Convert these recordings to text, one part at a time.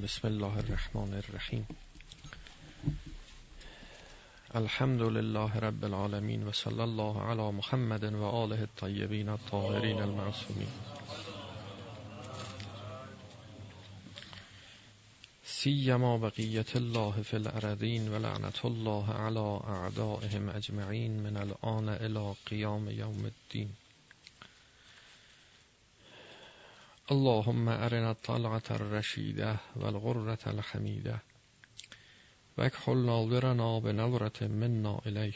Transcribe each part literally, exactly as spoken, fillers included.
بسم الله الرحمن الرحیم. الحمد لله رب العالمین و صلی الله علی محمد و آله الطیبین الطاهرین المعصومین. سیما بقیت الله فی الارضین و لعنت الله علی اعدائهم اجمعین من الان الی قیام یوم الدین. اللهم أرنا الطلعة الرشيدة والغرة الحميدة واكحل ناظرنا بنظرة منا إليه.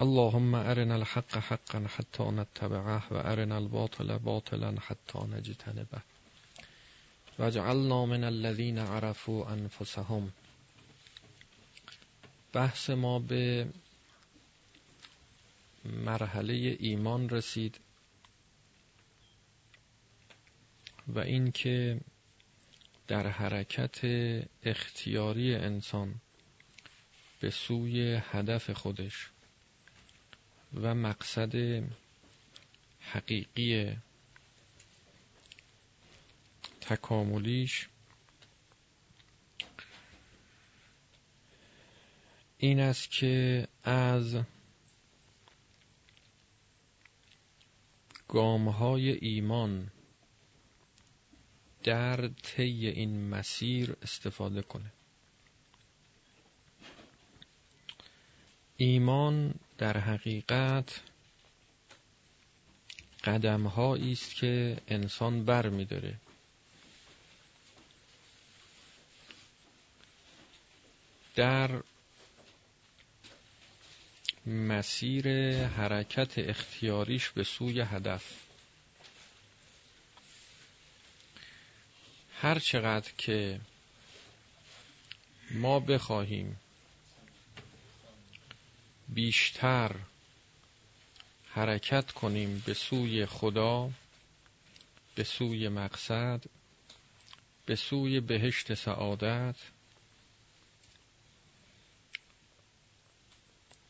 اللهم أرنا الحق حقا حتى نتبعه وأرنا الباطل باطلا حتى نجتنبه واجعلنا من الذين عرفوا أنفسهم. بحث ما به مرحله ایمان رسید و این که در حرکت اختیاری انسان به سوی هدف خودش و مقصد حقیقی تکاملیش این است که از گامهای ایمان در طی این مسیر استفاده کنه. ایمان در حقیقت قدم‌هایی است که انسان برمی‌داره در مسیر حرکت اختیاریش به سوی هدف. هر چقدر که ما بخواهیم بیشتر حرکت کنیم به سوی خدا، به سوی مقصد، به سوی بهشت سعادت،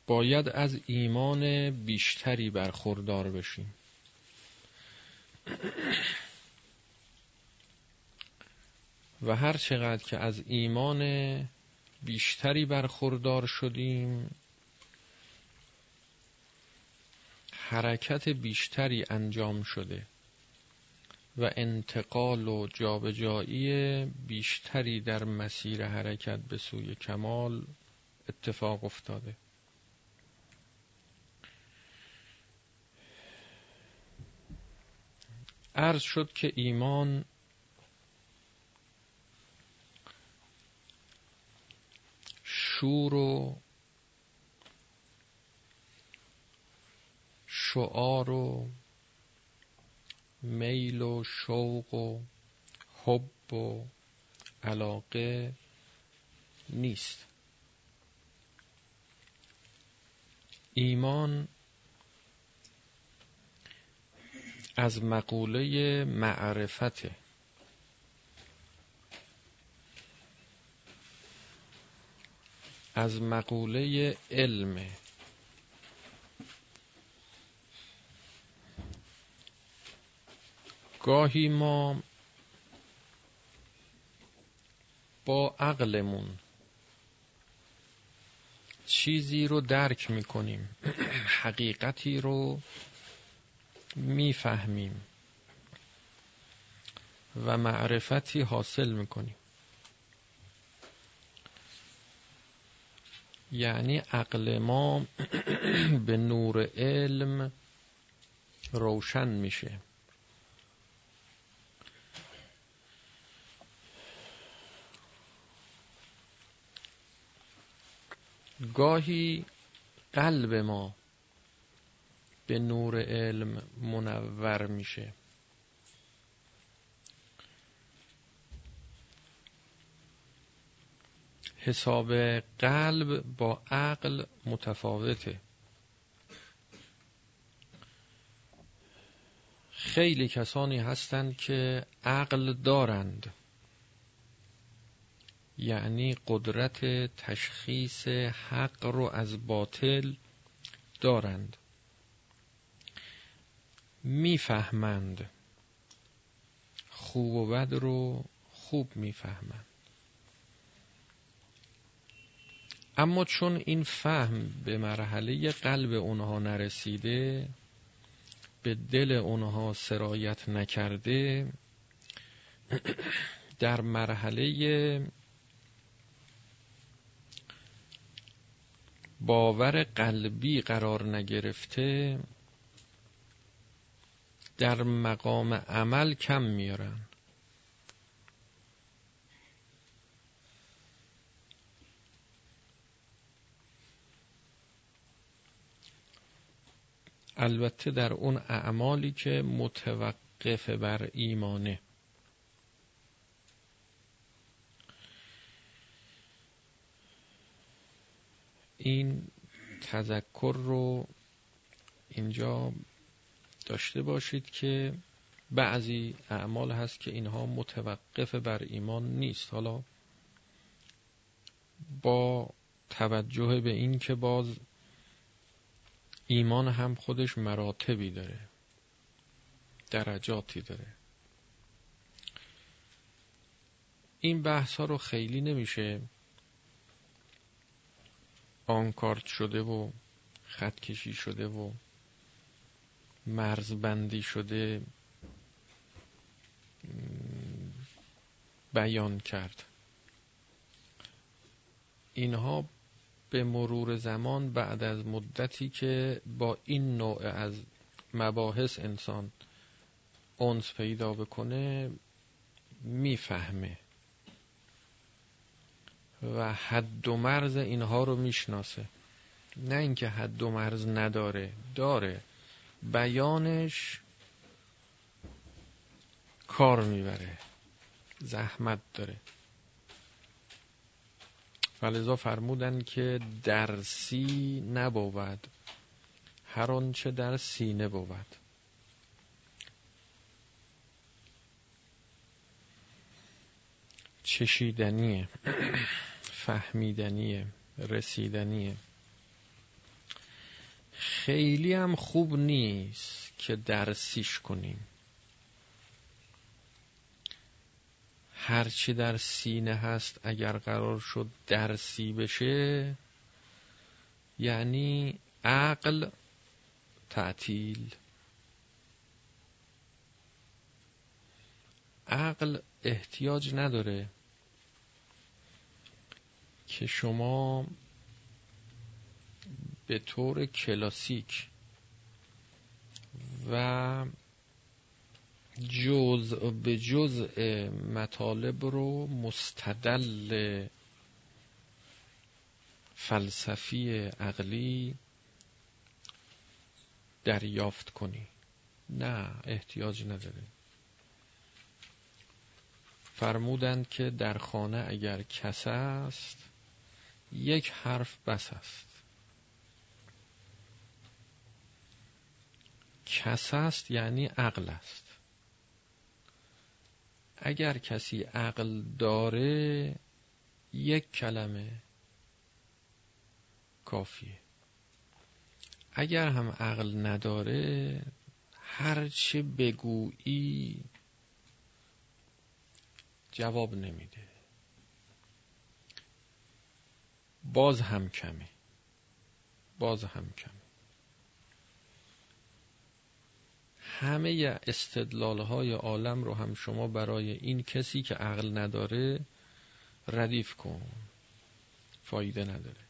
باید از ایمان بیشتری برخوردار بشیم. و هر چقدر که از ایمان بیشتری برخوردار شدیم، حرکت بیشتری انجام شده و انتقال و جابجایی بیشتری در مسیر حرکت به سوی کمال اتفاق افتاده. عرض شد که ایمان شور و شعار و میل و شوق و حب و علاقه نیست. ایمان از مقوله معرفته. از مقوله علم. گاهی ما با عقلمون چیزی رو درک میکنیم، حقیقتی رو میفهمیم و معرفتی حاصل میکنیم. یعنی عقل ما به نور علم روشن میشه. گاهی قلب ما به نور علم منور میشه. حساب قلب با عقل متفاوته. خیلی کسانی هستند که عقل دارند، یعنی قدرت تشخیص حق رو از باطل دارند، میفهمند خوب و بد رو خوب میفهمن. اما چون این فهم به مرحله قلب اونها نرسیده، به دل اونها سرایت نکرده، در مرحله باور قلبی قرار نگرفته، در مقام عمل کم میارن. البته در اون اعمالی که متوقف بر ایمانه. این تذکر رو اینجا داشته باشید که بعضی اعمال هست که اینها متوقف بر ایمان نیست. حالا با توجه به این که باز ایمان هم خودش مراتبی داره، درجاتی داره، این بحث ها رو خیلی نمیشه آنکارت شده و خط کشی شده و مرزبندی شده بیان کرد. اینها به مرور زمان بعد از مدتی که با این نوع از مباحث انسان انس پیدا بکنه میفهمه و حد و مرز اینها رو میشناسه. نه اینکه حد و مرز نداره، داره، بیانش کار میبره، زحمت داره. فلذا فرمودن که درسی نبود، هر آنچه در سینه بود. چشیدنیه، فهمیدنیه، رسیدنیه. خیلی هم خوب نیست که درسیش کنیم. هرچی در سینه هست اگر قرار شد درسی بشه، یعنی عقل تعطیل، عقل احتیاج نداره که شما به طور کلاسیک و جزء به جزء مطالب رو مستدل فلسفی عقلی دریافت کنی. نه، احتیاج نداره. فرمودند که در خانه اگر کس است یک حرف بس است. کس است یعنی عقل است. اگر کسی عقل داره یک کلمه کافیه. اگر هم عقل نداره هر چه بگویی جواب نمیده، باز هم کمه، باز هم کمه. همه استدلال‌های عالم رو هم شما برای این کسی که عقل نداره ردیف کن، فایده نداره.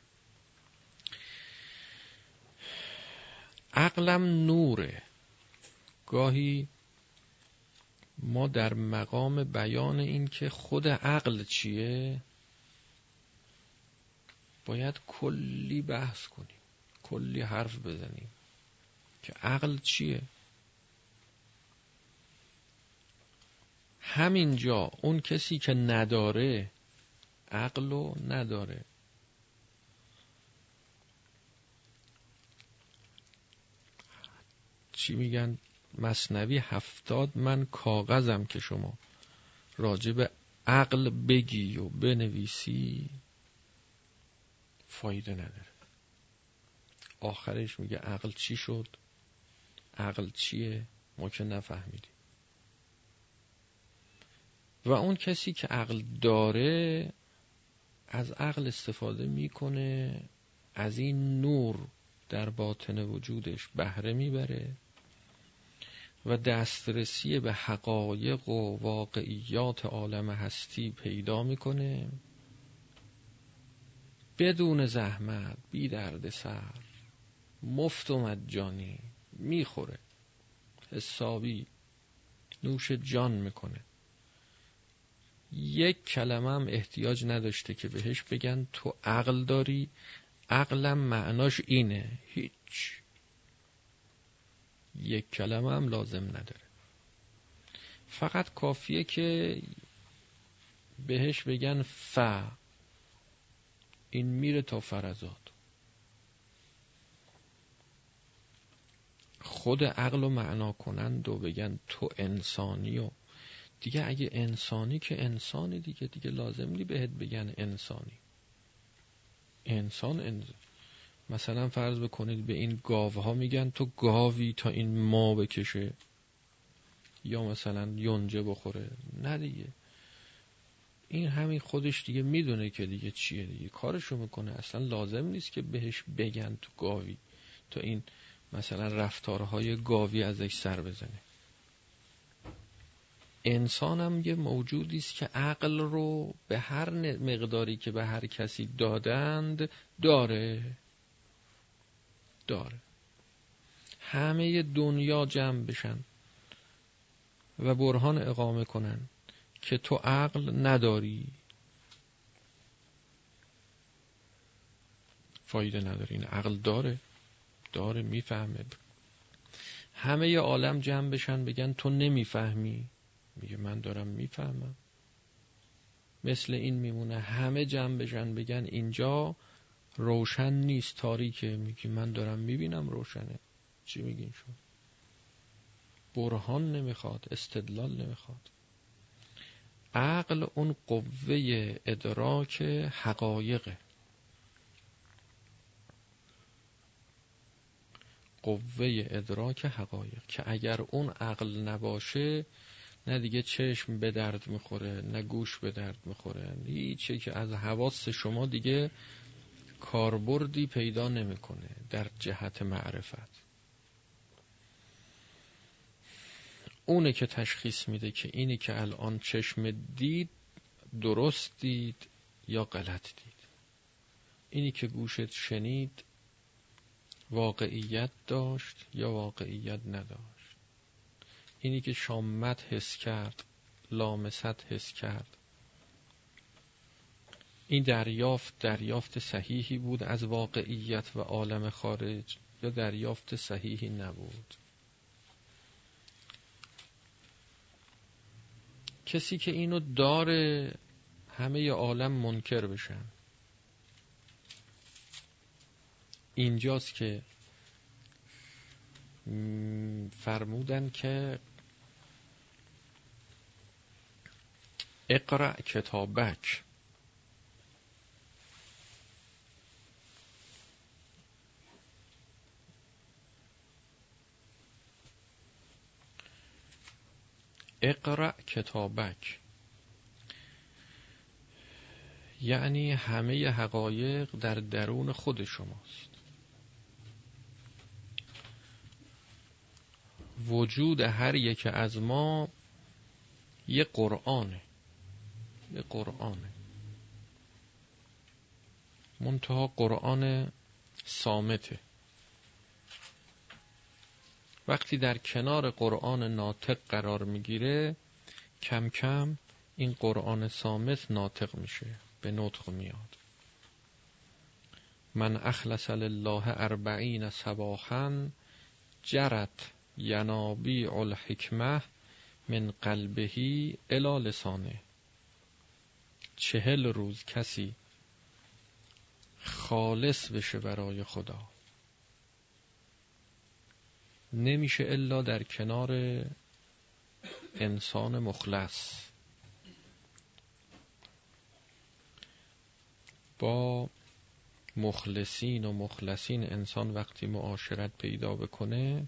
عقلم نوره. گاهی ما در مقام بیان این که خود عقل چیه باید کلی بحث کنیم، کلی حرف بزنیم که عقل چیه. همینجا اون کسی که نداره عقلو نداره. چی میگن؟ مثنوی هفتاد من کاغذم که شما راجب عقل بگی و بنویسی فایده نداره. آخرش میگه عقل چی شد؟ عقل چیه؟ ما که نفهمیدیم. و اون کسی که عقل داره از عقل استفاده میکنه، از این نور در باطن وجودش بهره میبره و دسترسی به حقایق و واقعیات عالم هستی پیدا میکنه بدون زحمت، بی درد سر، مفت و مجانی میخوره، حسابی نوش جان میکنه. یک کلمه هم احتیاج نداشته که بهش بگن تو عقل داری، عقلم معناش اینه، هیچ یک کلمه هم لازم نداره. فقط کافیه که بهش بگن ف، این میره تا فرزاد. خود عقل و معنا کنند و بگن تو انسانی و دیگه، اگه انسانی که انسانی دیگه دیگه لازم نی بهت بگن انسانی. انسان انز... مثلا فرض بکنید به این گاوها میگن تو گاوی تا این ما بکشه یا مثلا یونجه بخوره، نه دیگه، این همین خودش دیگه میدونه که دیگه چیه، دیگه کارشو میکنه، اصلا لازم نیست که بهش بگن تو گاوی تا این مثلا رفتارهای گاوی ازش سر بزنه. انسان هم یه موجودی است که عقل رو به هر مقداری که به هر کسی دادند داره داره. همه دنیا جمع بشن و برهان اقامه کنن که تو عقل نداری، فایده نداری. این عقل داره داره میفهمه. همه عالم جمع بشن بگن تو نمیفهمی، میگه من دارم میفهمم. مثل این میمونه، همه جمع بشن بگن اینجا روشن نیست، تاریکه، میگه من دارم میبینم روشنه. چی میگین شما؟ برهان نمیخواد، استدلال نمیخواد. عقل اون قوه ادراک حقایقه، قوه ادراک حقایق که اگر اون عقل نباشه نه دیگه چشم به درد میخوره، نه گوش به درد میخوره، هیچی که از حواس شما دیگه کاربردی پیدا نمیکنه در جهت معرفت. اونه که تشخیص میده که اینی که الان چشم دید درست دید یا غلط دید، اینی که گوشت شنید واقعیت داشت یا واقعیت نداشت، اینی که شامت حس کرد لامست حس کرد. این دریافت دریافت صحیحی بود از واقعیت و عالم خارج یا دریافت صحیحی نبود. کسی که اینو داره همه عالم منکر بشن، اینجاست که فرمودن که اقرأ کتابک، اقرأ کتابک یعنی همه حقایق در درون خود شماست. وجود هر یک از ما یه قرآنه، یه قرآنه، منتها قرآن صامته. وقتی در کنار قرآن ناطق قرار میگیره کم کم این قرآن صامت ناطق میشه، به نطق میاد. من اخلص لله اربعین صباحا جرت ینابیع الحکمه من قلبهی الی لسانه. چهل روز کسی خالص بشه برای خدا، نمیشه الا در کنار انسان مخلص، با مخلصین و مخلصین. انسان وقتی معاشرت پیدا بکنه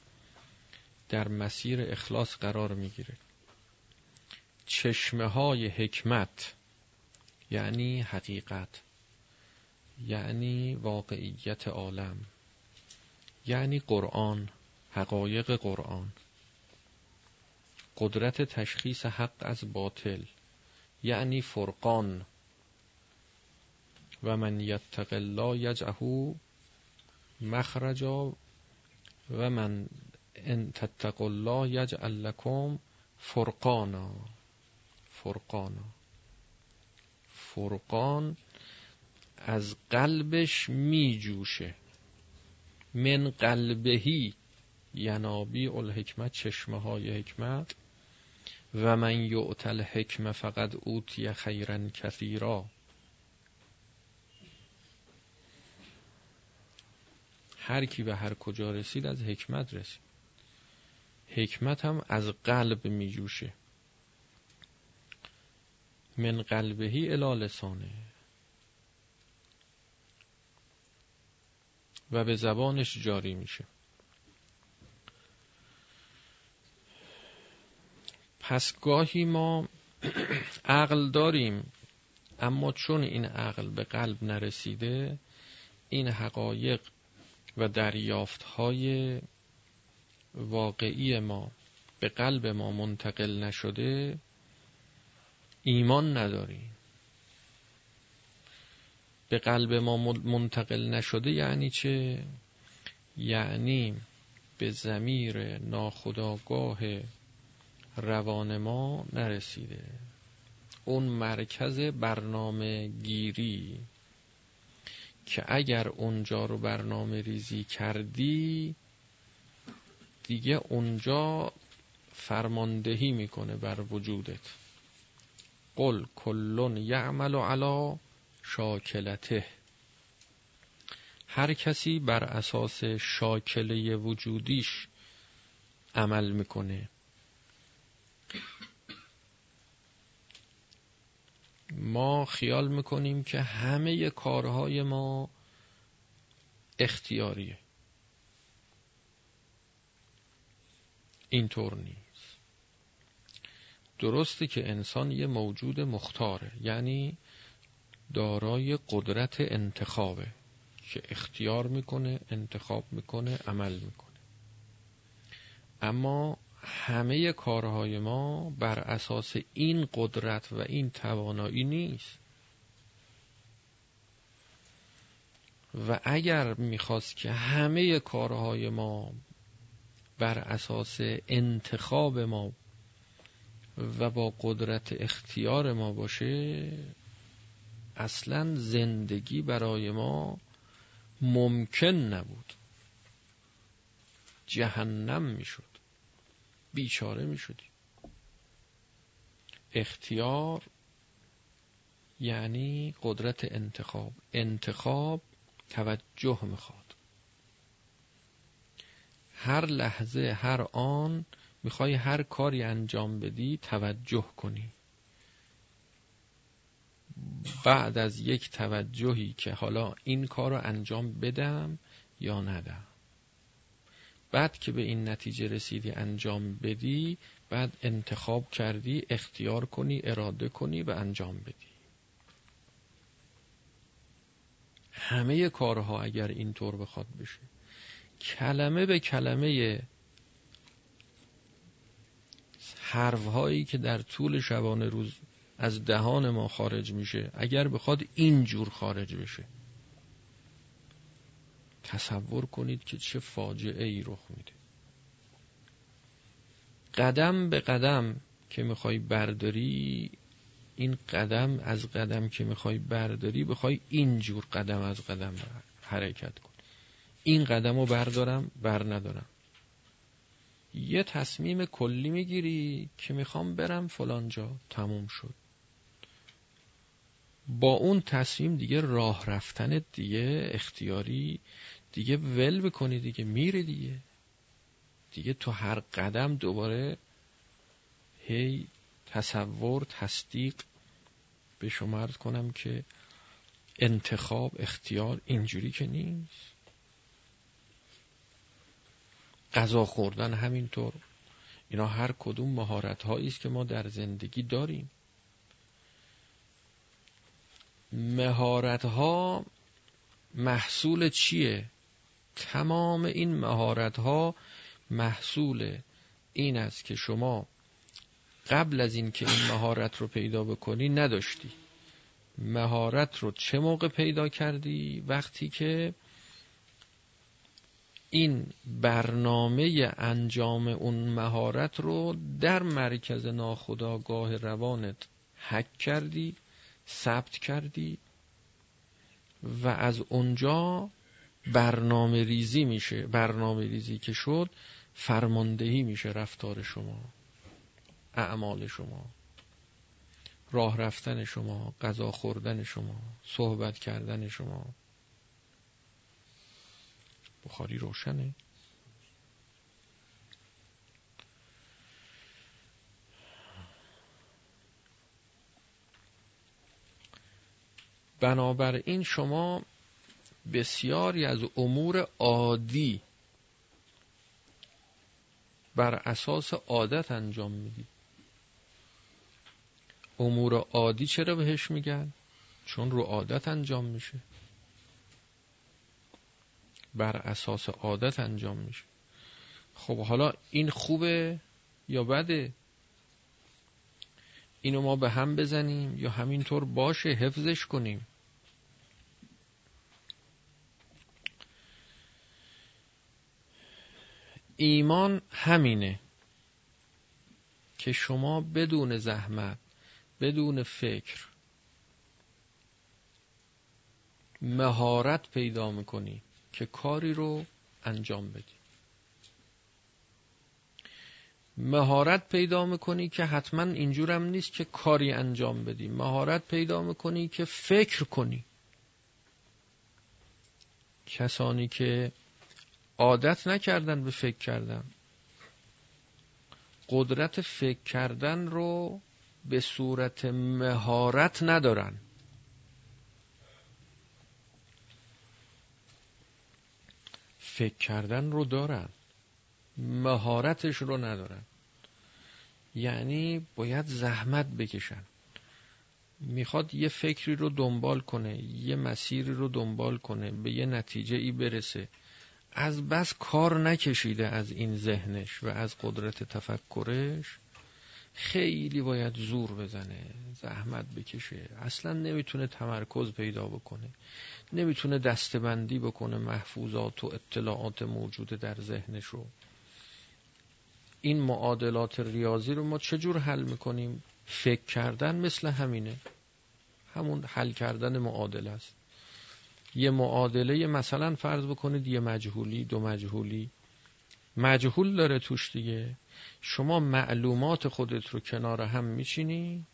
در مسیر اخلاص قرار میگیره. چشمه های حکمت، یعنی حقیقت، یعنی واقعیت عالم، یعنی قرآن، حقایق قرآن، قدرت تشخیص حق از باطل، یعنی فرقان. و من یتق الله یجعله مخرجا و من ان تتقوا الله یجعل لكم فرقانا. فرقانا فرقان از قلبش می جوشه. من قلبهی ینابیع الحکمت، چشمه های حکمت. و من یؤت الحکمه فقد اوتی خیرا کثیرا. هر کی به هر کجا رسید از حکمت رسید. حکمت هم از قلب می جوشه. من قلبهی الی لسانه، و به زبانش جاری میشه. پس گاهی ما عقل داریم، اما چون این عقل به قلب نرسیده، این حقایق و دریافت‌های واقعی ما به قلب ما منتقل نشده، ایمان نداریم. به قلب ما منتقل نشده یعنی چه؟ یعنی به ضمیر ناخودآگاه روان ما نرسیده. اون مرکز برنامه گیری که اگر اونجا رو برنامه ریزی کردی، دیگه اونجا فرماندهی میکنه بر وجودت. قل کلون یعمل علی شاکلته، هر کسی بر اساس شاکله وجودیش عمل میکنه. ما خیال میکنیم که همه کارهای ما اختیاریه. اینطور نیست. درسته که انسان یه موجود مختاره، یعنی دارای قدرت انتخابه که اختیار میکنه، انتخاب میکنه، عمل میکنه. اما همه کارهای ما بر اساس این قدرت و این توانایی نیست. و اگر میخواست که همه کارهای ما بر اساس انتخاب ما و با قدرت اختیار ما باشه، اصلا زندگی برای ما ممکن نبود. جهنم میشد، بیچاره میشدیم. اختیار یعنی قدرت انتخاب. انتخاب توجه میخواد. هر لحظه، هر آن میخوای هر کاری انجام بدی توجه کنی. بعد از یک توجهی که حالا این کار رو انجام بدم یا ندم، بعد که به این نتیجه رسیدی انجام بدی، بعد انتخاب کردی، اختیار کنی، اراده کنی و انجام بدی. همه کارها اگر اینطور بخواد بشه، کلمه به کلمه حرفهایی که در طول شبانه روز از دهان ما خارج میشه، اگر بخواد اینجور خارج بشه، تصور کنید که چه فاجعه ای رخ میده. قدم به قدم که میخوای برداری، این قدم از قدم که میخوای برداری، بخوای اینجور قدم از قدم حرکت کن. این قدم رو بردارم، بر ندارم. یه تصمیم کلی میگیری که میخوام برم فلان جا، تموم شد. با اون تصمیم دیگه راه رفتن دیگه اختیاری، دیگه ول بکنی، دیگه میری دیگه. دیگه تو هر قدم دوباره هی تصور، تصدیق. به شما عرض کنم که انتخاب، اختیار اینجوری که نیست. غذا خوردن همینطور. اینا هر کدوم مهارت‌هایی است که ما در زندگی داریم. مهارت‌ها محصول چیه؟ تمام این مهارت‌ها محصول این است که شما قبل از این که این مهارت رو پیدا بکنی نداشتی. مهارت رو چه موقع پیدا کردی؟ وقتی که این برنامه انجام اون مهارت رو در مرکز ناخودآگاه روانت هک کردی، ثبت کردی و از اونجا برنامه ریزی میشه. برنامه ریزی که شد فرماندهی میشه رفتار شما، اعمال شما، راه رفتن شما، غذا خوردن شما، صحبت کردن شما. بخاری روشنه. بنابراین شما بسیاری از امور عادی بر اساس عادت انجام میدید. امور عادی چرا بهش میگن؟ چون رو عادت انجام میشه، بر اساس عادت انجام میشه. خب حالا این خوبه یا بده؟ اینو ما به هم بزنیم یا همینطور باشه حفظش کنیم؟ ایمان همینه که شما بدون زحمت، بدون فکر مهارت پیدا میکنی که کاری رو انجام بدی. مهارت پیدا میکنی که حتما اینجورم نیست که کاری انجام بدی. مهارت پیدا میکنی که فکر کنی. کسانی که عادت نکردن به فکر کردن، قدرت فکر کردن رو به صورت مهارت ندارن. فکر کردن رو دارن، مهارتش رو ندارن. یعنی باید زحمت بکشن. میخواد یه فکری رو دنبال کنه، یه مسیری رو دنبال کنه، به یه نتیجه ای برسه. از بس کار نکشیده از این ذهنش و از قدرت تفکرش، خیلی باید زور بزنه، زحمت بکشه. اصلا نمیتونه تمرکز پیدا بکنه، نمیتونه دستبندی بکنه محفوظات و اطلاعات موجود در ذهنش رو. این معادلات ریاضی رو ما چجور حل میکنیم؟ فکر کردن مثل همینه، همون حل کردن معادله است. یه معادله مثلا فرض بکنید یه مجهولی، دو مجهولی، مجهول داره توش دیگه. شما معلومات خودت رو کنار هم میچینی،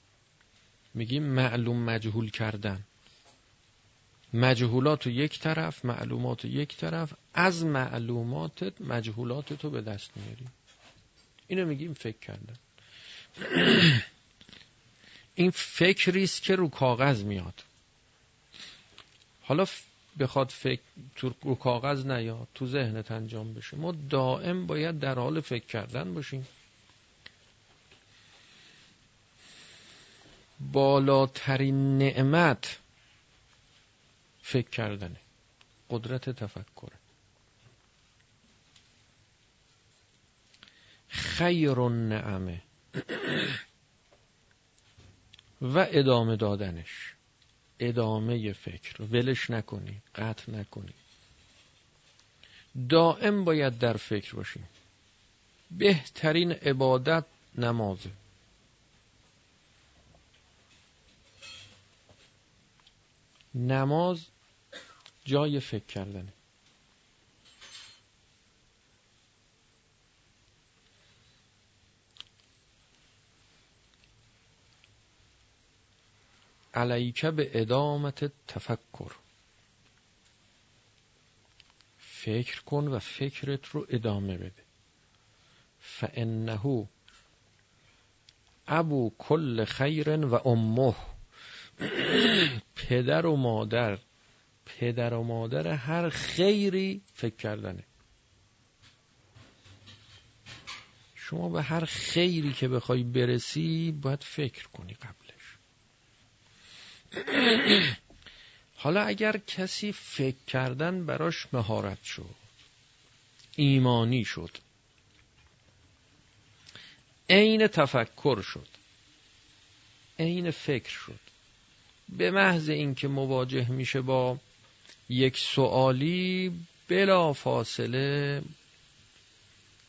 میگی معلوم مجهول کردن. مجهولات یک طرف، معلومات یک طرف، از معلوماتت مجهولاتتو به دست میاری. اینو میگیم فکر کردن. این فکریست که رو کاغذ میاد. حالا بخواد فکر رو کاغذ نه، یا تو ذهنت انجام بشه. ما دائم باید در حال فکر کردن باشیم. بالاترین نعمت فکر کردنه، قدرت تفکر. خیر النعمه و ادامه دادنش، ادامه فکر، ولش نکنی، قطع نکنی. دائم باید در فکر باشیم. بهترین عبادت نمازه. نماز جای فکر کردنه. علیکه به ادامت تفکر. فکر کن و فکرت رو ادامه بده. فانه ابو کل خیر و امه. پدر و مادر، پدر و مادر هر خیری فکر کردنه. شما به هر خیری که بخوای برسی باید فکر کنی قبلش. حالا اگر کسی فکر کردن براش مهارت شد، ایمانی شد، عین تفکر شد، عین فکر شد، به محض اینکه مواجه میشه با یک سوالی بلا فاصله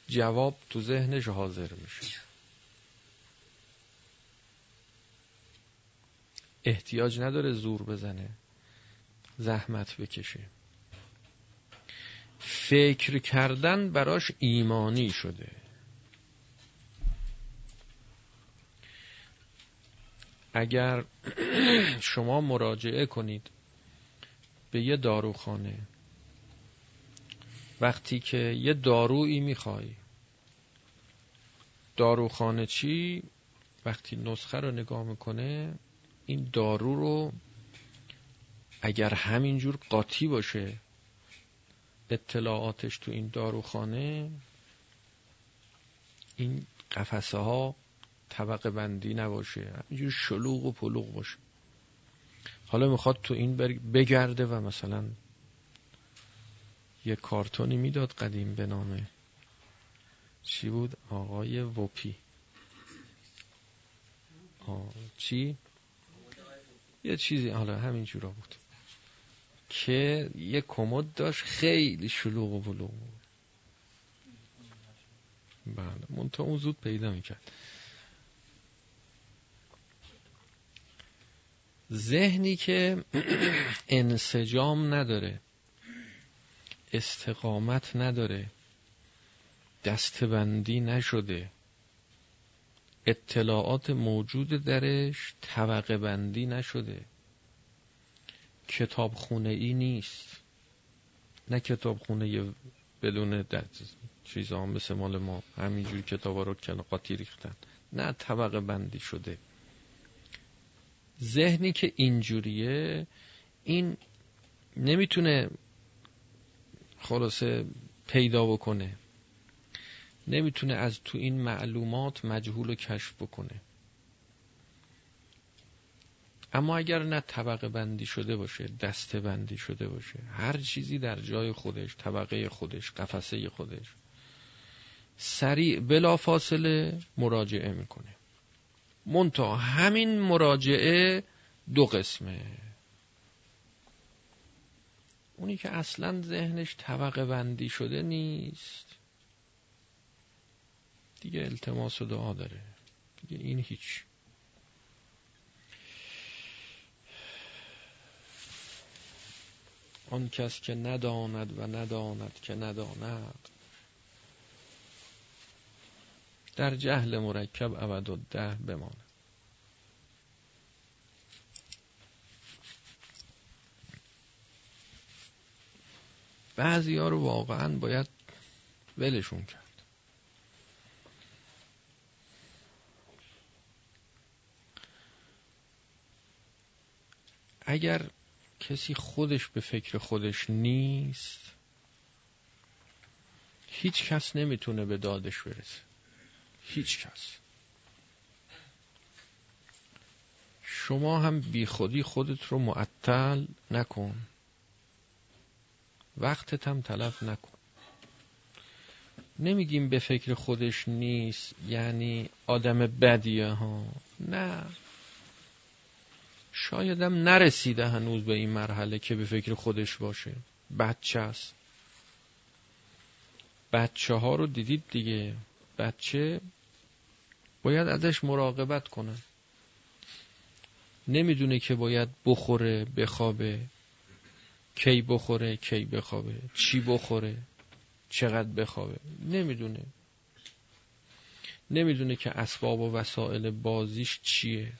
جواب تو ذهنش حاضر میشه، احتیاج نداره زور بزنه، زحمت بکشه. فکر کردن براش ایمانی شده. اگر شما مراجعه کنید به یه داروخانه، وقتی که یه دارویی میخوای، داروخانه چی وقتی نسخه رو نگاه میکنه این دارو رو اگر همینجور قاطی باشه اطلاعاتش تو این داروخانه، این قفسه ها طبقه بندی نباشه، همینجور شلوغ و پلوغ باشه، حالا میخواد تو این بگرده و مثلا یه کارتونی میداد قدیم به نام چی بود؟ آقای وپی آه چی؟ یه چیزی حالا همینجورا بود که یه کمد داشت خیلی شلوغ و بلوغ بود، بله، من تا اون زود پیدا میکرد. ذهنی که انسجام نداره، استقامت نداره، دستبندی نشده، اطلاعات موجود درش طبقه بندی نشده، کتابخونه ای نیست، نه کتابخونه بدون دست چیزا مثل مال ما همینجوری کتابا رو قاطی ریختن، نه طبقه بندی شده. ذهنی که اینجوریه این نمیتونه خلاصه پیدا بکنه، نمیتونه از تو این معلومات مجهول رو کشف بکنه. اما اگر نه طبقه بندی شده باشه، دسته بندی شده باشه، هر چیزی در جای خودش، طبقه خودش، قفسه خودش، سریع بلا فاصله مراجعه میکنه. منتها همین مراجعه دو قسمه، اونی که اصلا ذهنش طبقه بندی شده نیست دیگه التماس و دعا داره، دیگه این هیچ. آن کس که نداند و نداند که نداند، در جهل مرکب ابد و ده بماند. بعضی ها رو واقعا باید ولشون کرد. اگر کسی خودش به فکر خودش نیست، هیچ کس نمیتونه به دادش برسه، هیچ کس. شما هم بی خودی خودت رو معطل نکن، وقتت هم تلف نکن. نمیگیم به فکر خودش نیست یعنی آدم بدیه ها، نه، شایدم نرسیده هنوز به این مرحله که به فکر خودش باشه. بچه است، بچه ها رو دیدید دیگه، بچه باید ازش مراقبت کنن، نمیدونه که باید بخوره بخوابه، کی بخوره کی بخوابه، چی بخوره چقدر بخوابه، نمیدونه. نمیدونه که اسباب و وسایل بازیش چیه.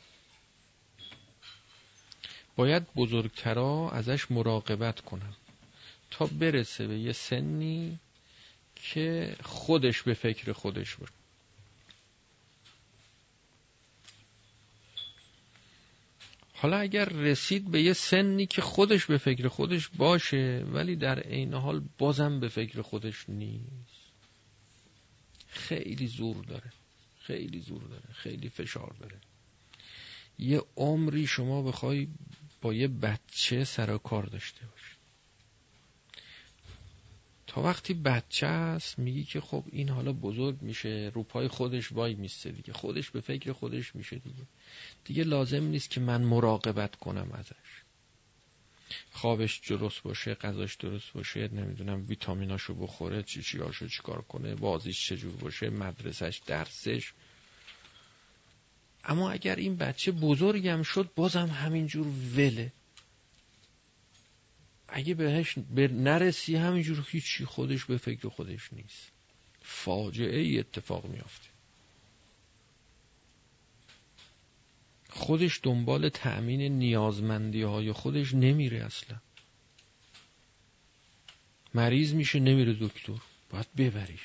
باید بزرگترا ازش مراقبت کنم تا برسه به یه سنی که خودش به فکر خودش باشه. حالا اگر رسید به یه سنی که خودش به فکر خودش باشه ولی در عین حال بازم به فکر خودش نیست، خیلی زور داره، خیلی زور داره، خیلی فشار داره. یه عمری شما بخوای با یه بچه سر کار داشته باشی، تا وقتی بچه است میگی که خب این حالا بزرگ میشه رو پای خودش وای میسته دیگه، خودش به فکر خودش میشه دیگه، دیگه لازم نیست که من مراقبت کنم ازش. خوابش درست باشه، غذاش درست باشه، نمیدونم ویتامیناشو بخوره، چی چیاشو چیکار کنه، بازیش چجور باشه، مدرسش، درسش. اما اگر این بچه بزرگم شد بازم همینجور وله، اگه بهش نرسی همینجور هیچی، خودش به فکر خودش نیست. فاجعه ای اتفاق میافته. خودش دنبال تأمین نیازمندی های خودش نمیره، اصلا مریض میشه نمیره دکتر، باید ببریش.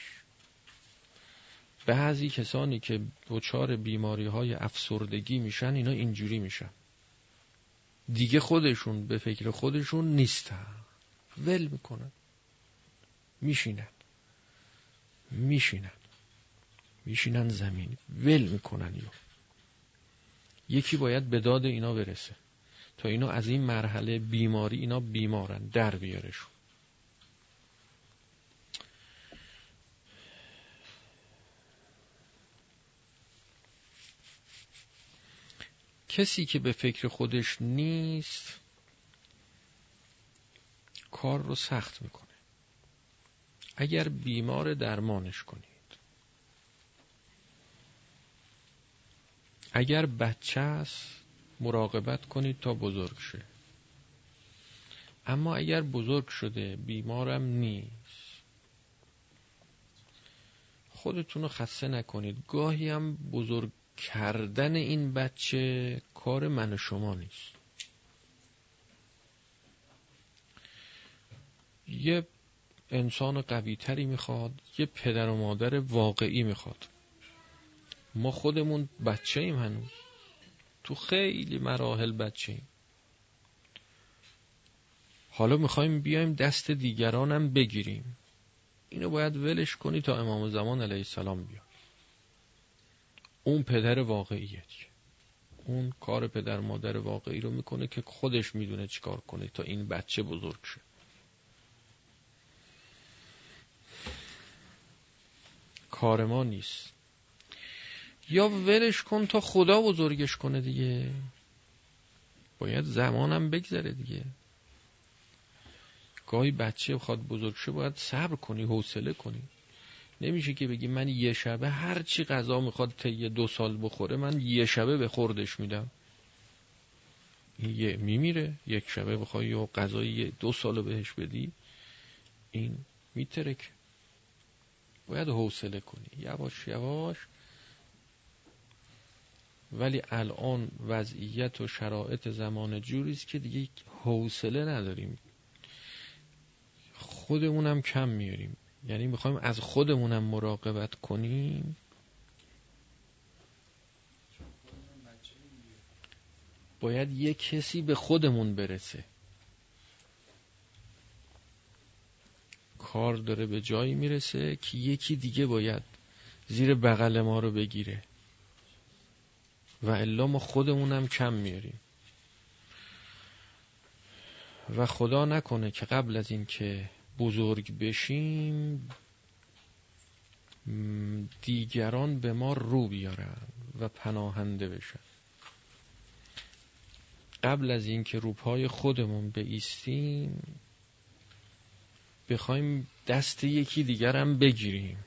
بعضی کسانی که دچار بیماری های افسردگی میشن اینا اینجوری میشن دیگه، خودشون به فکر خودشون نیستن، ول میکنن، میشینن میشینن میشینن زمین، ول میکنن. یا یکی باید به داد اینا برسه تا اینا از این مرحله بیماری، اینا بیمارن، در بیارشون. کسی که به فکر خودش نیست کار رو سخت میکنه. اگر بیمار درمانش کنید، اگر بچه است مراقبت کنید تا بزرگ شه. اما اگر بزرگ شده بیمارم نیست، خودتون رو خسته نکنید. گاهی هم بزرگ کردن این بچه کار من و شما نیست. یه انسان قوی تری میخواد، یه پدر و مادر واقعی میخواد. ما خودمون بچه ایم، هنوز تو خیلی مراحل بچه ایم. حالا میخوایم بیایم دست دیگرانم بگیریم. اینو باید ولش کنی تا امام زمان علیه السلام بیاد. اون پدر واقعیه، اون کار پدر مادر واقعی رو میکنه که خودش میدونه چیکار کنه تا این بچه بزرگ شه. کار ما نیست. یا ولش کن تا خدا بزرگش کنه دیگه، باید زمانم بگذره دیگه. گاهی بچه بخواد بزرگ شه باید صبر کنی، حوصله کنی. نمیشه که بگی من یه شبه هر چی غذا میخواد طی دو سال بخوره من یه شبه به خوردش میدم، این یه میمیره. یک شبه بخوای یه غذای دو سال بهش بدی این میترکه. باید حوصله کنی، یواش یواش. ولی الان وضعیت و شرایط زمان جوریست که دیگه حوصله نداریم، خودمونم کم میاریم. یعنی میخوایم از خودمونم مراقبت کنیم. باید یه کسی به خودمون برسه. کار داره به جایی میرسه که یکی دیگه باید زیر بغل ما رو بگیره و الا ما خودمونم کم میاریم. و خدا نکنه که قبل از این که بزرگ بشیم دیگران به ما رو بیارن و پناهنده بشن. قبل از این که روپای خودمون بایستیم بخوایم دست یکی دیگرم بگیریم.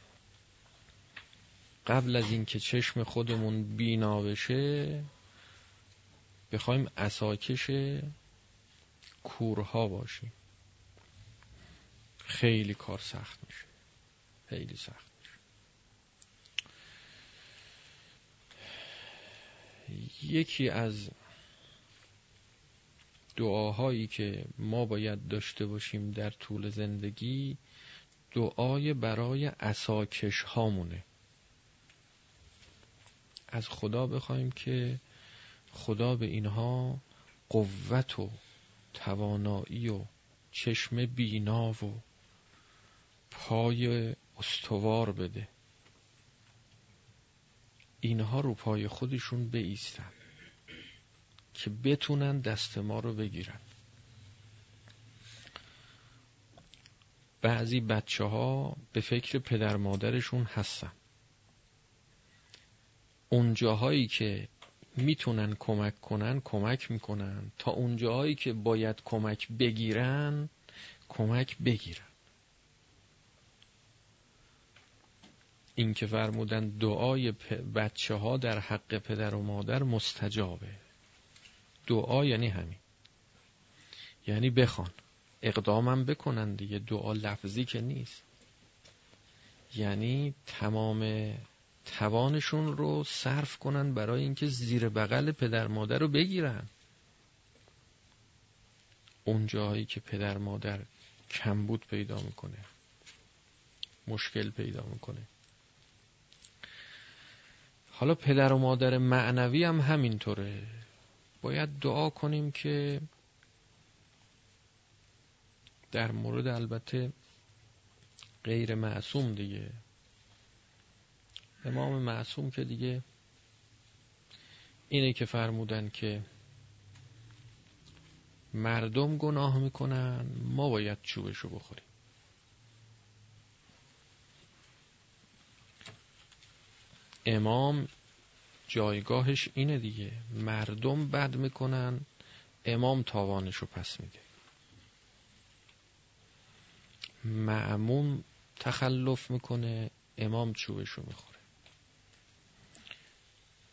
قبل از این که چشم خودمون بینا بشه بخوایم عصاکش کورها باشیم. خیلی کار سخت میشه، خیلی سخت میشه. یکی از دعاهایی که ما باید داشته باشیم در طول زندگی دعای برای عصاکش هامونه. از خدا بخوایم که خدا به اینها قوت و توانایی و چشم بینا و پای استوار بده اینها رو پای خودشون بایستن که بتونن دست ما رو بگیرن. بعضی بچه ها به فکر پدر مادرشون هستن، اونجاهایی که میتونن کمک کنن کمک میکنن، تا اونجاهایی که باید کمک بگیرن کمک بگیرن. این که فرمودن دعای بچه ها در حق پدر و مادر مستجابه، دعا یعنی همین، یعنی بخوان، اقدامم بکنن دیگه، دعا لفظی که نیست، یعنی تمام توانشون رو صرف کنن برای اینکه زیر بغل پدر مادر رو بگیرن. اون جایی که پدر مادر کمبود پیدا میکنه، مشکل پیدا میکنه. حالا پدر و مادر معنوی هم همینطوره، باید دعا کنیم که در مورد البته غیر معصوم دیگه، امام معصوم که دیگه اینه که فرمودن که مردم گناه میکنن ما باید چوبشو بخوریم. امام جایگاهش اینه دیگه، مردم بد میکنن امام تاوانشو پس میده. معموم تخلف میکنه امام چوبشو میخوره.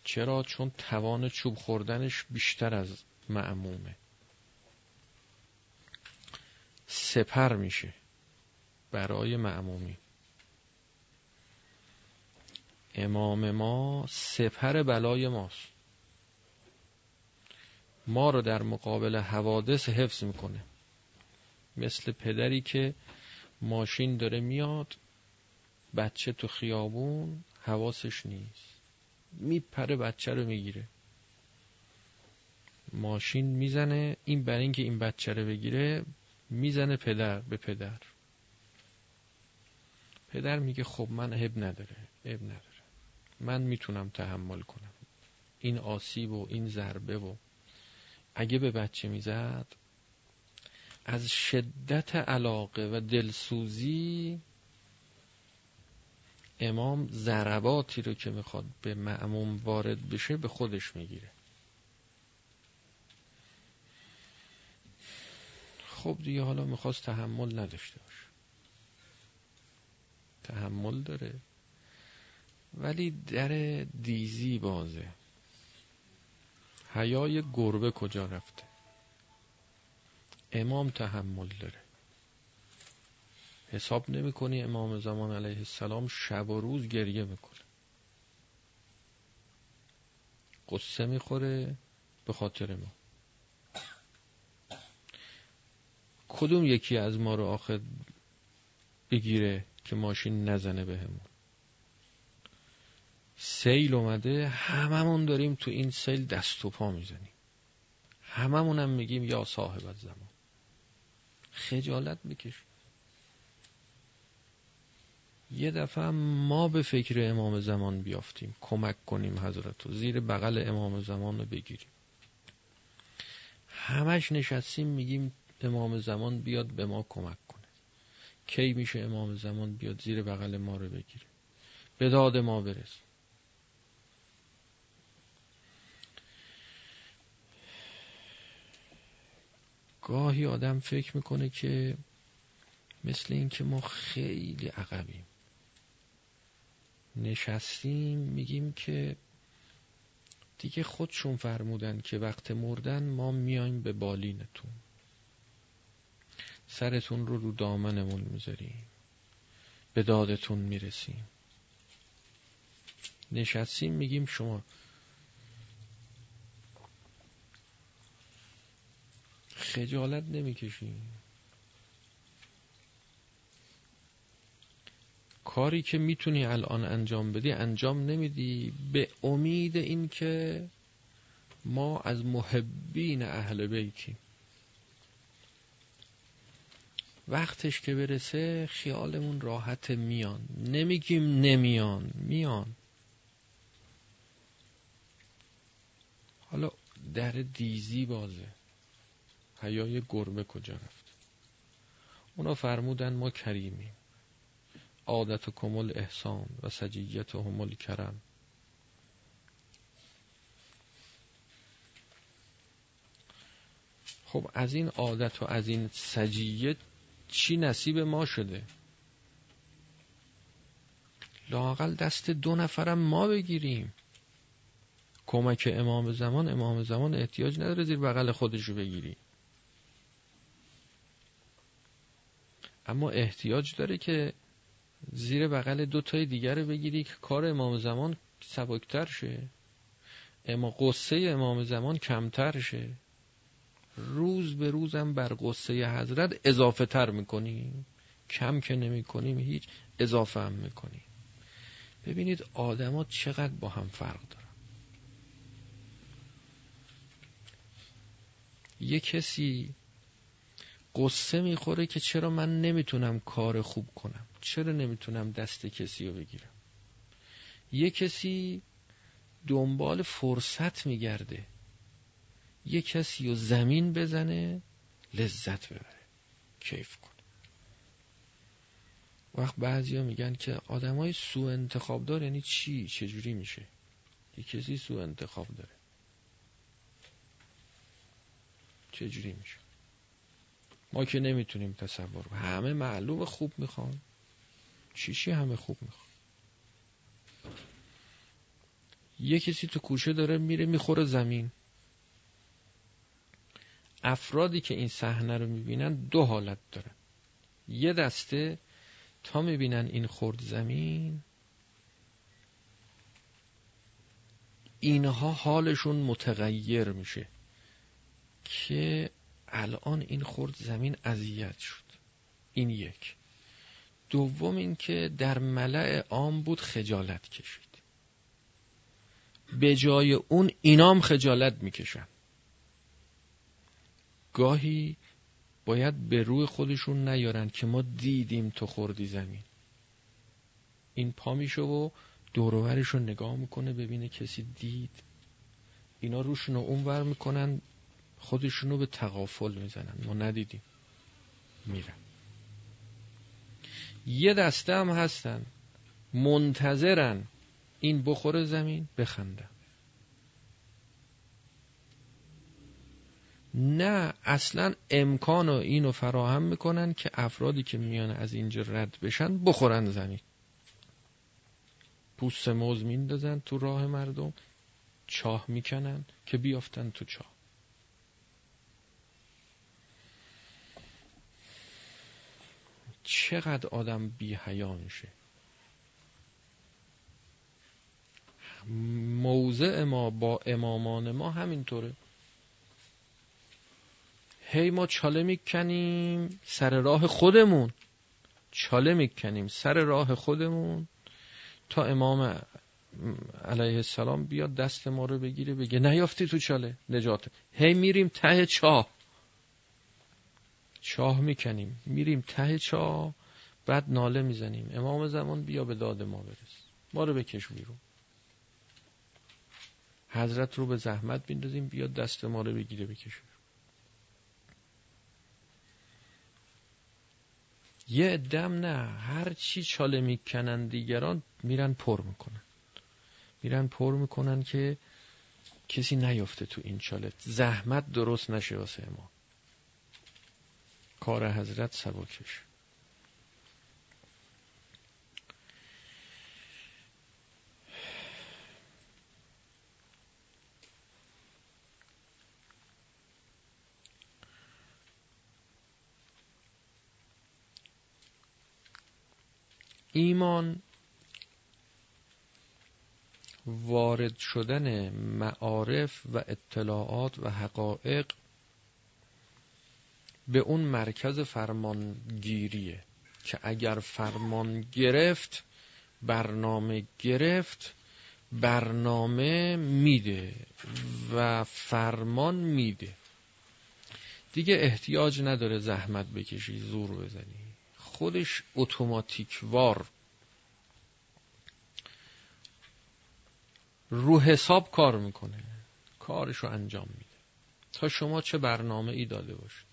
چرا؟ چون توان چوب خوردنش بیشتر از معمومه، سپر میشه برای معمومی. امام ما سپر بلای ماست، ما رو در مقابل حوادث حفظ میکنه. مثل پدری که ماشین داره میاد، بچه تو خیابون، حواسش نیست، میپره بچه رو میگیره، ماشین میزنه، این برای اینکه این بچه رو بگیره میزنه پدر به پدر. پدر میگه خب من عیب نداره، عیب نداره، من میتونم تحمل کنم این آسیب و این ضربه. و اگه به بچه میزد، از شدت علاقه و دلسوزی امام ضرباتی رو که میخواد به مأموم وارد بشه به خودش میگیره. خب دیگه حالا میخواست تحمل نداشته باشه، تحمل داره ولی در دیزی بازه. حیای گربه کجا رفته؟ امام تحمل داره. حساب نمی کنی امام زمان علیه السلام شب و روز گریه میکنه، قصه میخوره به خاطر ما. کدوم یکی از ما رو آخه بگیره که ماشین نزنه به همون؟ سیل اومده، هممون داریم تو این سیل دست و پا میزنیم، هممون هم میگیم یا صاحب الزمان، خجالت بکش. یه دفعه ما به فکر امام زمان بیافتیم، کمک کنیم حضرت رو، زیر بغل امام زمان رو بگیریم. همش نشستیم میگیم امام زمان بیاد به ما کمک کنه، کی میشه امام زمان بیاد زیر بغل ما رو بگیره، به داد ما برس. گاهی آدم فکر میکنه که مثل این که ما خیلی عقبیم، نشستیم میگیم که دیگه خودشون فرمودن که وقت مردن ما میایم به بالینتون، سرتون رو رو دامنمون میذاریم، به دادتون میرسیم. نشستیم میگیم شما خجالت نمیکشیم؟ کاری که میتونی الان انجام بدی انجام نمیدی، به امید این که ما از محبین اهل بیتیم، وقتش که برسه خیالمون راحت، میان. نمیگیم نمیان، میان. حالا در دیزی بازه، حیای گربه کجا رفت؟ اونا فرمودن ما کریمیم، عادت و کمال احسان و سجیت و همال کرم. خب از این عادت و از این سجیت چی نصیب ما شده؟ لااقل دست دو نفرم ما بگیریم. کمک امام زمان، امام زمان احتیاج نداره زیر بغل خودشو بگیری، اما احتیاج داره که زیر بغل دو تای دیگر رو بگیری که کار امام زمان سبکتر شه، اما قصه امام زمان کمتر شه. روز به روزم بر قصه حضرت اضافه تر میکنیم، کم که نمی کنیم، هیچ اضافه هم میکنیم. ببینید آدم ها چقدر با هم فرق دارن. یه کسی قصه میخوره که چرا من نمیتونم کار خوب کنم، چرا نمیتونم دست کسی رو بگیرم. یه کسی دنبال فرصت میگرده یه کسی رو زمین بزنه لذت ببره، کیف کنه. وقت بعضی ها میگن که آدم های سوء انتخاب دار یعنی چی؟ چجوری میشه یه کسی سوء انتخاب داره؟ چجوری میشه؟ ما که نمیتونیم تصور. همه معلوم خوب میخوان، چیشی همه خوب میخوان. یه کسی تو کوچه داره میره میخوره زمین. افرادی که این صحنه رو میبینن دو حالت دارن. یه دسته تا میبینن این خورد زمین، اینها حالشون متغیر میشه که الان این خورد زمین اذیت شد. این یک. دوم این که در ملأ عام بود خجالت کشید، به جای اون اینام خجالت میکشن. گاهی باید به روی خودشون نیارن که ما دیدیم تو خوردی زمین. این پا میشه و دور و برش رو نگاه میکنه ببینه کسی دید. اینا روشون رو اونور میکنن، خودشونو به تغافل میزنن، ما ندیدیم، میرن. یه دسته هم هستن منتظرن این بخوره زمین بخندن. نه، اصلا امکان و اینو فراهم میکنن که افرادی که میان از اینجا رد بشن بخورن زمین. پوست موز میندازن تو راه مردم، چاه میکنن که بیافتن تو چاه. چقدر آدم بی حیا میشه. موضع ما با امامان ما همینطوره. هی ما چاله میکنیم سر راه خودمون، چاله میکنیم سر راه خودمون تا امام علیه السلام بیاد دست ما رو بگیره بگه نیافتی تو چاله نجات. هی میریم ته چاه، چاه میکنیم، میریم ته چاه، بعد ناله میزنیم امام زمان بیا به داد ما برس، ما رو بکش بیرون. حضرت رو به زحمت بیندازیم بیا دست ما رو بگیره بکشه. یه دم نه، هر چی چاله میکنن دیگران میرن پر میکنن، میرن پر میکنن که کسی نیافته تو این چاله، زحمت درست نشه واسه ما، کار حضرت سبکش. ایمان وارد شدن معارف و اطلاعات و حقایق به اون مرکز فرمانگیریه که اگر فرمان گرفت برنامه گرفت، برنامه میده و فرمان میده. دیگه احتیاج نداره زحمت بکشی، زور بزنی، خودش اتوماتیکوار رو حساب کار میکنه. کارشو انجام میده، تا شما چه برنامه ای داده باشید.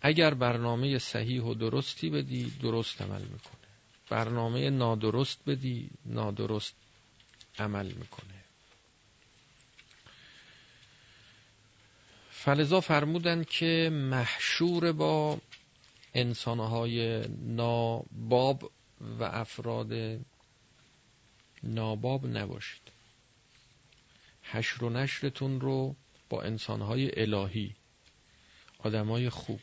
اگر برنامه صحیح و درستی بدی درست عمل میکنه، برنامه نادرست بدی نادرست عمل میکنه. فلذا فرمودن که محشور با انسانهای ناباب و افراد ناباب نباشید، حشر و نشرتون رو با انسانهای الهی، آدمای خوب،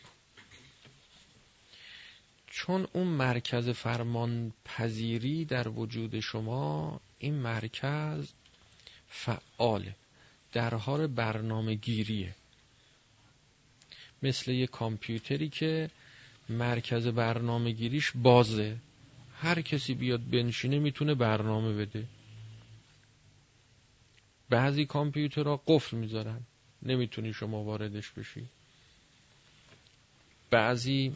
چون اون مرکز فرمان پذیری در وجود شما، این مرکز فعاله، در حال برنامه گیریه، مثل یه کامپیوتری که مرکز برنامه گیریش بازه، هر کسی بیاد بنشینه میتونه برنامه بده. بعضی کامپیوترها قفل میذارن، نمیتونی شما واردش بشی. بعضی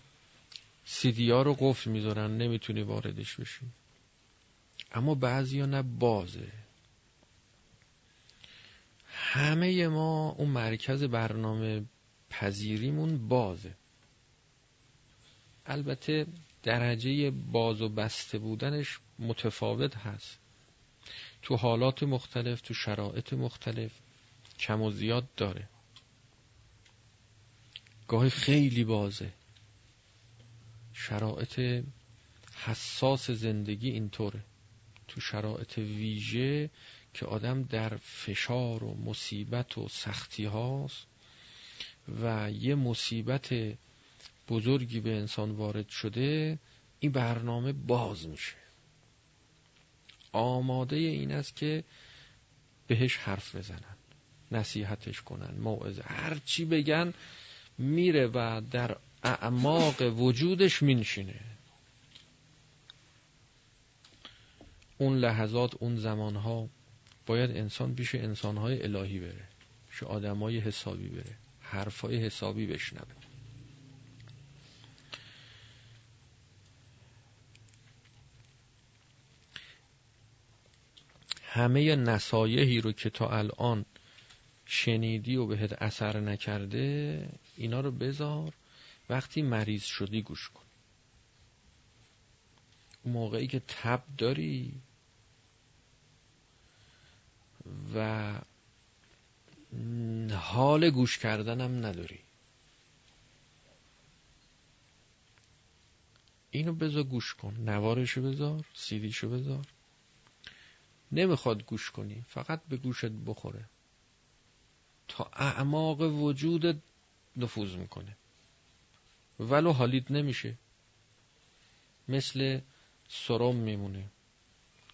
سیدی ها رو قفل میذارن، نمیتونی واردش بشی. اما بعضی ها نه، بازه. همه ما اون مرکز برنامه پذیریمون بازه. البته درجه باز و بسته بودنش متفاوت هست، تو حالات مختلف، تو شرایط مختلف کم و زیاد داره. گاهی خیلی بازه، شرایط حساس زندگی اینطوره، تو شرایط ویژه که آدم در فشار و مصیبت و سختی هاست و یه مصیبت بزرگی به انسان وارد شده، این برنامه باز میشه، آماده این است که بهش حرف بزنن، نصیحتش کنن، موعظه، هر چی بگن میره و در اعماق وجودش مینشینه. اون لحظات، اون زمانها باید انسان پیش انسانهای الهی بره، پیش آدمای حسابی بره، حرفای حسابی بشنوه. همه نصایحی رو که تا الان شنیدی و بهت اثر نکرده، اینا رو بذار وقتی مریض شدی گوش کن. اون موقعی که تب داری و حال گوش کردنم نداری، اینو بذار گوش کن، نوارشو بذار، سیدیشو بذار. نمیخواد گوش کنی، فقط به گوشت بخوره، تا اعماق وجودت نفوذ میکنه ولو حالیت نمیشه. مثل سرم میمونه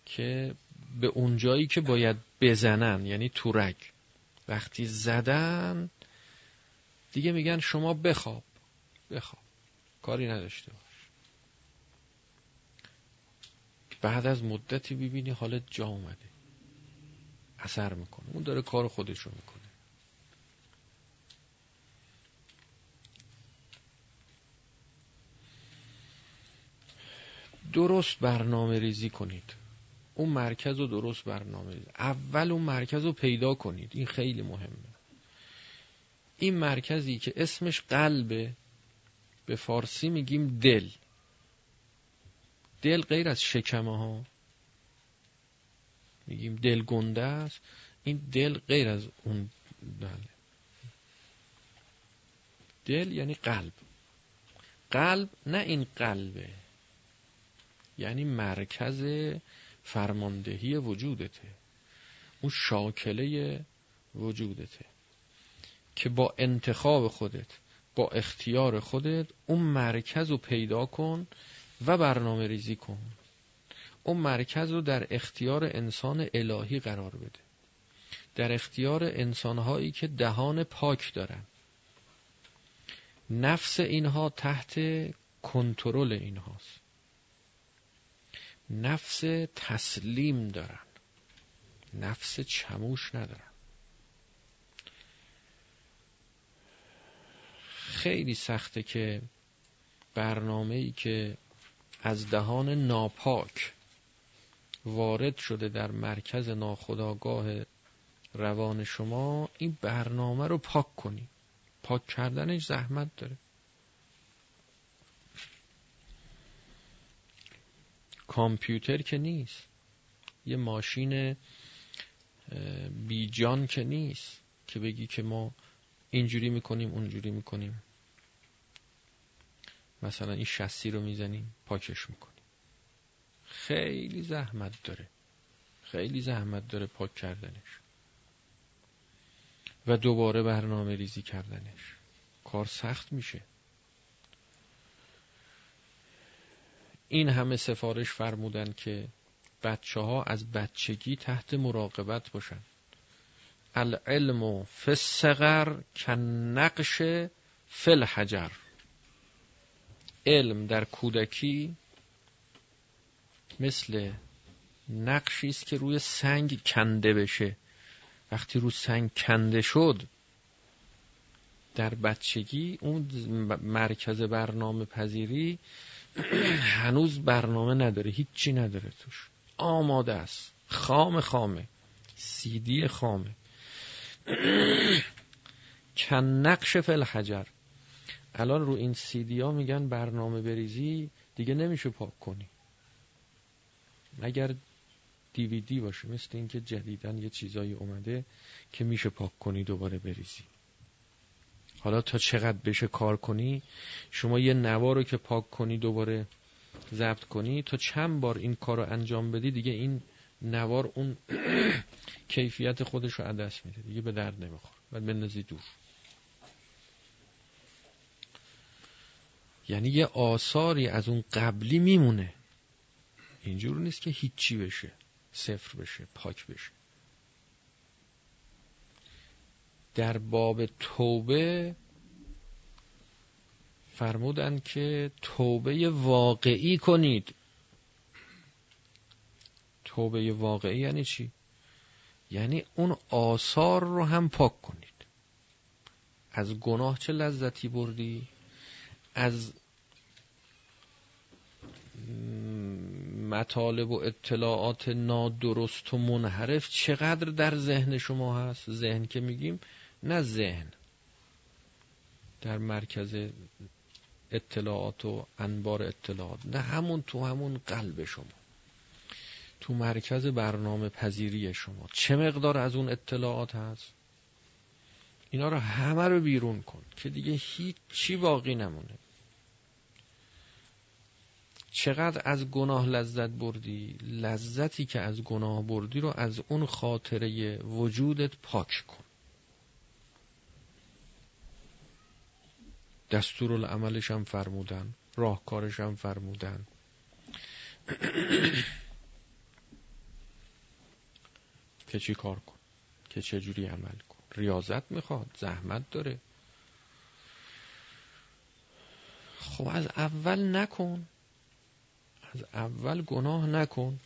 که به اونجایی که باید بزنن، یعنی تورک، وقتی زدن دیگه میگن شما بخواب، بخواب، کاری نداشته باش. بعد از مدتی ببینی حالت جا اومده، اثر میکنه، اون داره کار خودشو میکنه. درست برنامه ریزی کنید، اون مرکز رو درست برنامه ریزی، اول اون مرکز رو پیدا کنید، این خیلی مهمه. این مرکزی که اسمش قلبه، به فارسی میگیم دل. دل غیر از شکمه ها میگیم دل گنده است، این دل غیر از اون دل. دل یعنی قلب. قلب نه این قلبه، یعنی مرکز فرماندهی وجودته، اون شاکله وجودته که با انتخاب خودت، با اختیار خودت اون مرکز رو پیدا کن و برنامه ریزی کن. اون مرکز رو در اختیار انسان الهی قرار بده، در اختیار انسانهایی که دهان پاک دارن. نفس اینها تحت کنترل اینهاست، نفس تسلیم دارن، نفس چموش ندارن. خیلی سخته که برنامه‌ای که از دهان ناپاک وارد شده در مرکز ناخودآگاه روان شما این برنامه رو پاک کنی. پاک کردنش زحمت داره. کامپیوتر که نیست، یه ماشین بی جان که نیست که بگی که ما اینجوری میکنیم اونجوری میکنیم، مثلا این شسی رو میزنیم پاکش میکنیم. خیلی زحمت داره، خیلی زحمت داره پاک کردنش و دوباره برنامه ریزی کردنش. کار سخت میشه. این همه سفارش فرمودن که بچه ها از بچگی تحت مراقبت باشن. العلم فی الصغر کنقش فی الحجر. علم در کودکی مثل نقشی است که روی سنگ کنده بشه. وقتی روی سنگ کنده شد در بچگی، اون مرکز برنامه پذیری هنوز برنامه نداره، هیچی نداره توش، آماده است، خام خامه، سیدی خامه. کن نقش فل حجر. الان رو این سیدی ها میگن برنامه بریزی دیگه نمیشه پاک کنی مگر دیویدی باشه، مثل این که جدیدن یه چیزایی اومده که میشه پاک کنی دوباره بریزی. حالا تا چقدر بشه کار کنی؟ شما یه نوا رو که پاک کنی دوباره ضبط کنی، تا چند بار این کار رو انجام بدی دیگه این نوار اون کیفیت خودش رو عدس میده، دیگه به درد نمیخور، باید بندازی دور. یعنی یه آثاری از اون قبلی میمونه، اینجور نیست که هیچی بشه، صفر بشه، پاک بشه. در باب توبه فرمودن که توبه واقعی کنید. توبه واقعی یعنی چی؟ یعنی اون آثار رو هم پاک کنید. از گناه چه لذتی بردی؟ از مطالب و اطلاعات نادرست و منحرف چقدر در ذهن شما هست؟ ذهن که میگیم نه ذهن در مرکز اطلاعات و انبار اطلاعات، نه، همون تو همون قلب شما، تو مرکز برنامه پذیری شما چه مقدار از اون اطلاعات هست؟ اینا رو همه رو بیرون کن که دیگه هیچ چی باقی نمونه. چقدر از گناه لذت بردی؟ لذتی که از گناه بردی رو از اون خاطره وجودت پاک کن. دستورالعملش هم فرمودن، راهکارش هم فرمودن. که چی کار کن، که چجوری عمل کن. ریاضت میخواد، زحمت داره. خب از اول نکن، از اول گناه نکن.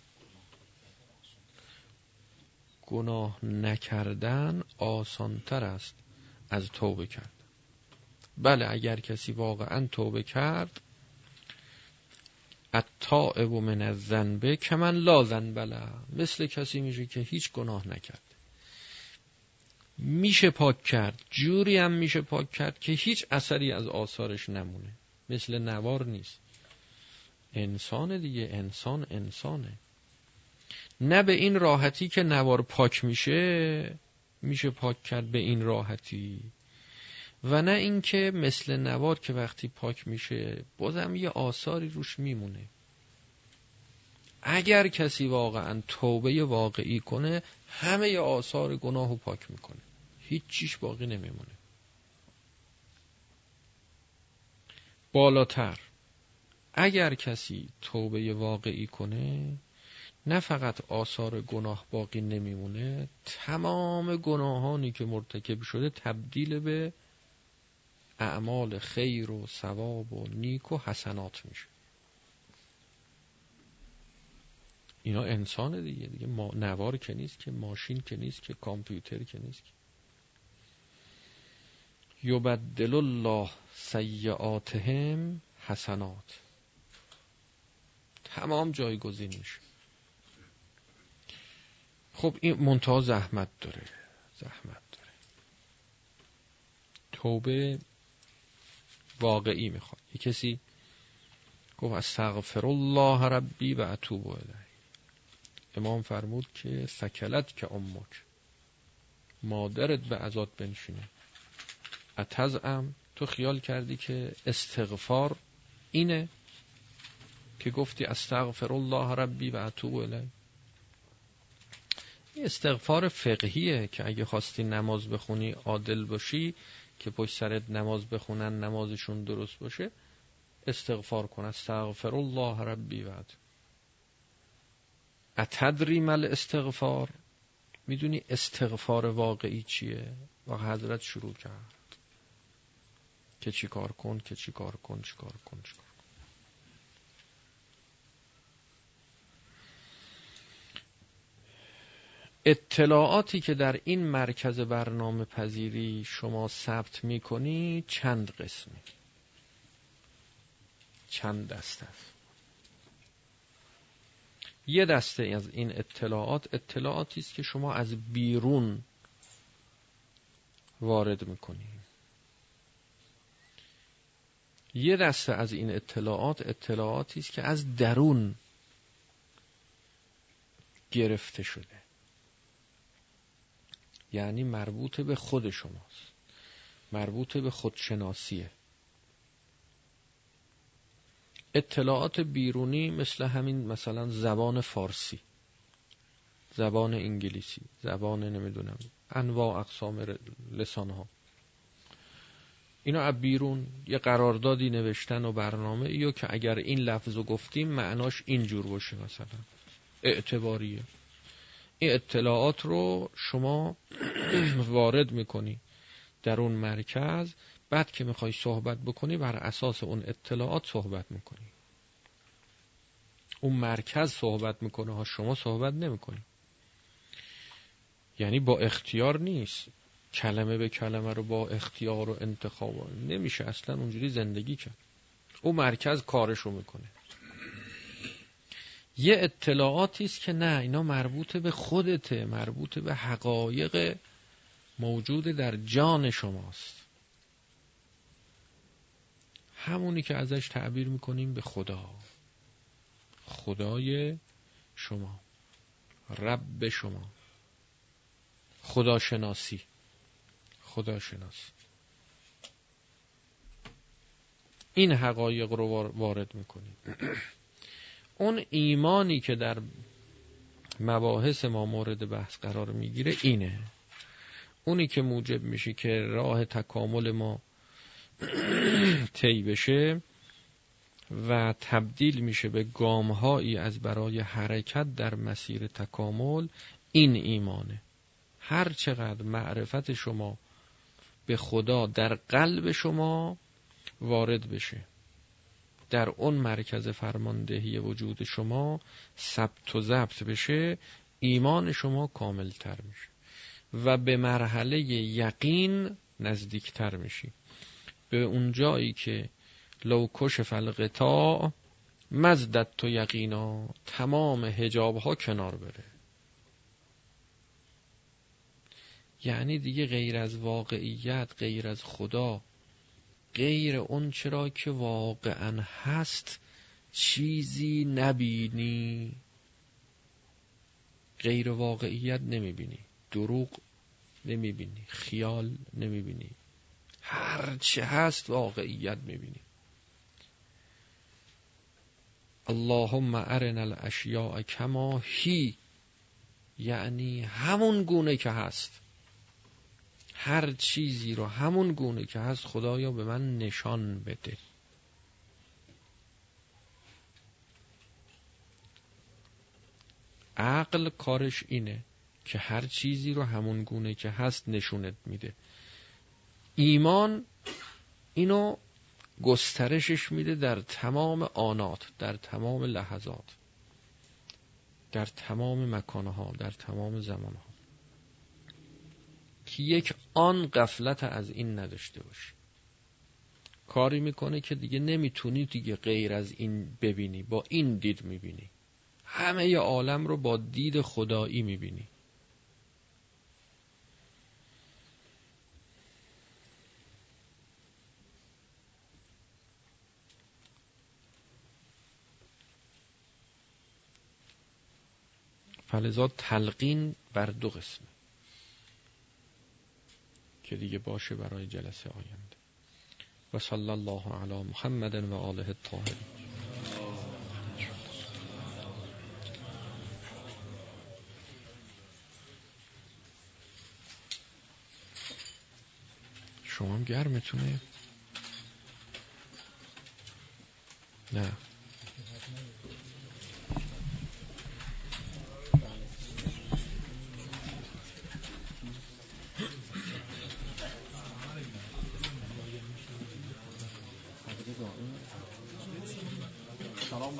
گناه نکردن آسانتر است از توبه کردن. بله، اگر کسی واقعا توبه کرد، التائب من الذنب کمن لا ذنب له، مثل کسی میشه که هیچ گناه نکرد. میشه پاک کرد، جوری هم میشه پاک کرد که هیچ اثری از آثارش نمونه. مثل نوار نیست، انسان دیگه، انسان انسانه. نه به این راحتی که نوار پاک میشه، میشه پاک کرد به این راحتی، و نه این که مثل نوار که وقتی پاک میشه بازم یه آثاری روش میمونه. اگر کسی واقعا توبه واقعی کنه، همه ی آثار گناهو پاک میکنه، هیچ چیش باقی نمیمونه. بالاتر، اگر کسی توبه واقعی کنه، نه فقط آثار گناه باقی نمیمونه، تمام گناهانی که مرتکب شده تبدیل به اعمال خیر و ثواب و نیک و حسنات میشه. اینا انسانه دیگه، دیگه ما نوار که نیست، که ماشین که نیست، که کامپیوتر که نیست. یبدل الله سیئاتهم حسنات، تمام جایگزین میشه. خب این منتها زحمت داره، زحمت داره. توبه واقعی میخواد. یه کسی گفت استغفر الله ربی و اتوب الیه. امام فرمود که سکلت که امک، مادرت به عزات بنشینه. اتزعم، تو خیال کردی که استغفار اینه که گفتی استغفر الله ربی و اتوب الیه؟ این استغفار فقهیه که اگه خواستی نماز بخونی عادل باشی، که پشت سرت نماز بخونن نمازشون درست باشه، استغفار کن. استغفر الله ربی و اتوب. اتدری مل استغفار؟ میدونی استغفار واقعی چیه؟ و حضرت شروع کرد که چی کار کن، که چی کار کن، چی کار کن، چی کار کن. اطلاعاتی که در این مرکز برنامه پذیری شما ثبت میکنی چند قسمی، چند دسته است. یه دسته از این اطلاعات اطلاعاتی است که شما از بیرون وارد میکنی. یه دسته از این اطلاعات اطلاعاتی است که از درون گرفته شده، یعنی مربوط به خود شماست، مربوط به خودشناسیه. اطلاعات بیرونی مثل همین، مثلا زبان فارسی، زبان انگلیسی، زبان نمیدونم انواع اقسام لسانها، اینا از بیرون یه قراردادی نوشتن و برنامه ایو که اگر این لفظو گفتیم معناش اینجور باشه، مثلا اعتباریه. این اطلاعات رو شما وارد میکنی در اون مرکز، بعد که میخوای صحبت بکنی بر اساس اون اطلاعات صحبت میکنی. اون مرکز صحبت میکنه ها، شما صحبت نمیکنی، یعنی با اختیار نیست. کلمه به کلمه رو با اختیار و انتخاب نمیشه اصلا اونجوری زندگی کرد. اون مرکز کارشو میکنه. یه اطلاعاتی است که نه، اینا مربوط به خودته، مربوط به حقایق موجود در جان شماست، همونی که ازش تعبیر میکنیم به خدا، خدای شما، رب شما، خداشناسی. خداشناسی این حقایق رو وارد میکنیم. اون ایمانی که در مباحث ما مورد بحث قرار میگیره اینه، اونی که موجب میشه که راه تکامل ما طی بشه و تبدیل میشه به گامهایی از برای حرکت در مسیر تکامل، این ایمانه. هر چقدر معرفت شما به خدا در قلب شما وارد بشه، در اون مرکز فرماندهی وجود شما ثبت و ضبط بشه، ایمان شما کامل تر میشه و به مرحله یقین نزدیک تر میشی، به اون جایی که لو کشف الغطاء مزدت و یقینا، تمام حجاب ها کنار بره. یعنی دیگه غیر از واقعیت، غیر از خدا، غیر اون چرا که واقعا هست چیزی نبینی. غیر واقعیت نمیبینی، دروغ نمیبینی، خیال نمیبینی، هر چه هست واقعیت میبینی. اللهم ارنا الاشیاء کما هی، یعنی همون گونه که هست، هر چیزی رو همون گونه که هست خدایا به من نشان بده. عقل کارش اینه که هر چیزی رو همون گونه که هست نشونت میده. ایمان اینو گسترشش میده در تمام آنات، در تمام لحظات، در تمام مکانها، در تمام زمانها، که یک آن غفلت از این نداشته باشی. کاری میکنه که دیگه نمیتونی دیگه غیر از این ببینی، با این دید میبینی، همه ی عالم رو با دید خدایی میبینی. فلذا تلقین بر دو قسمه که دیگه باشه برای جلسه آینده. و صلی الله علی محمد و آله الطاهرین. شما هم گرمتونه؟ نه سلام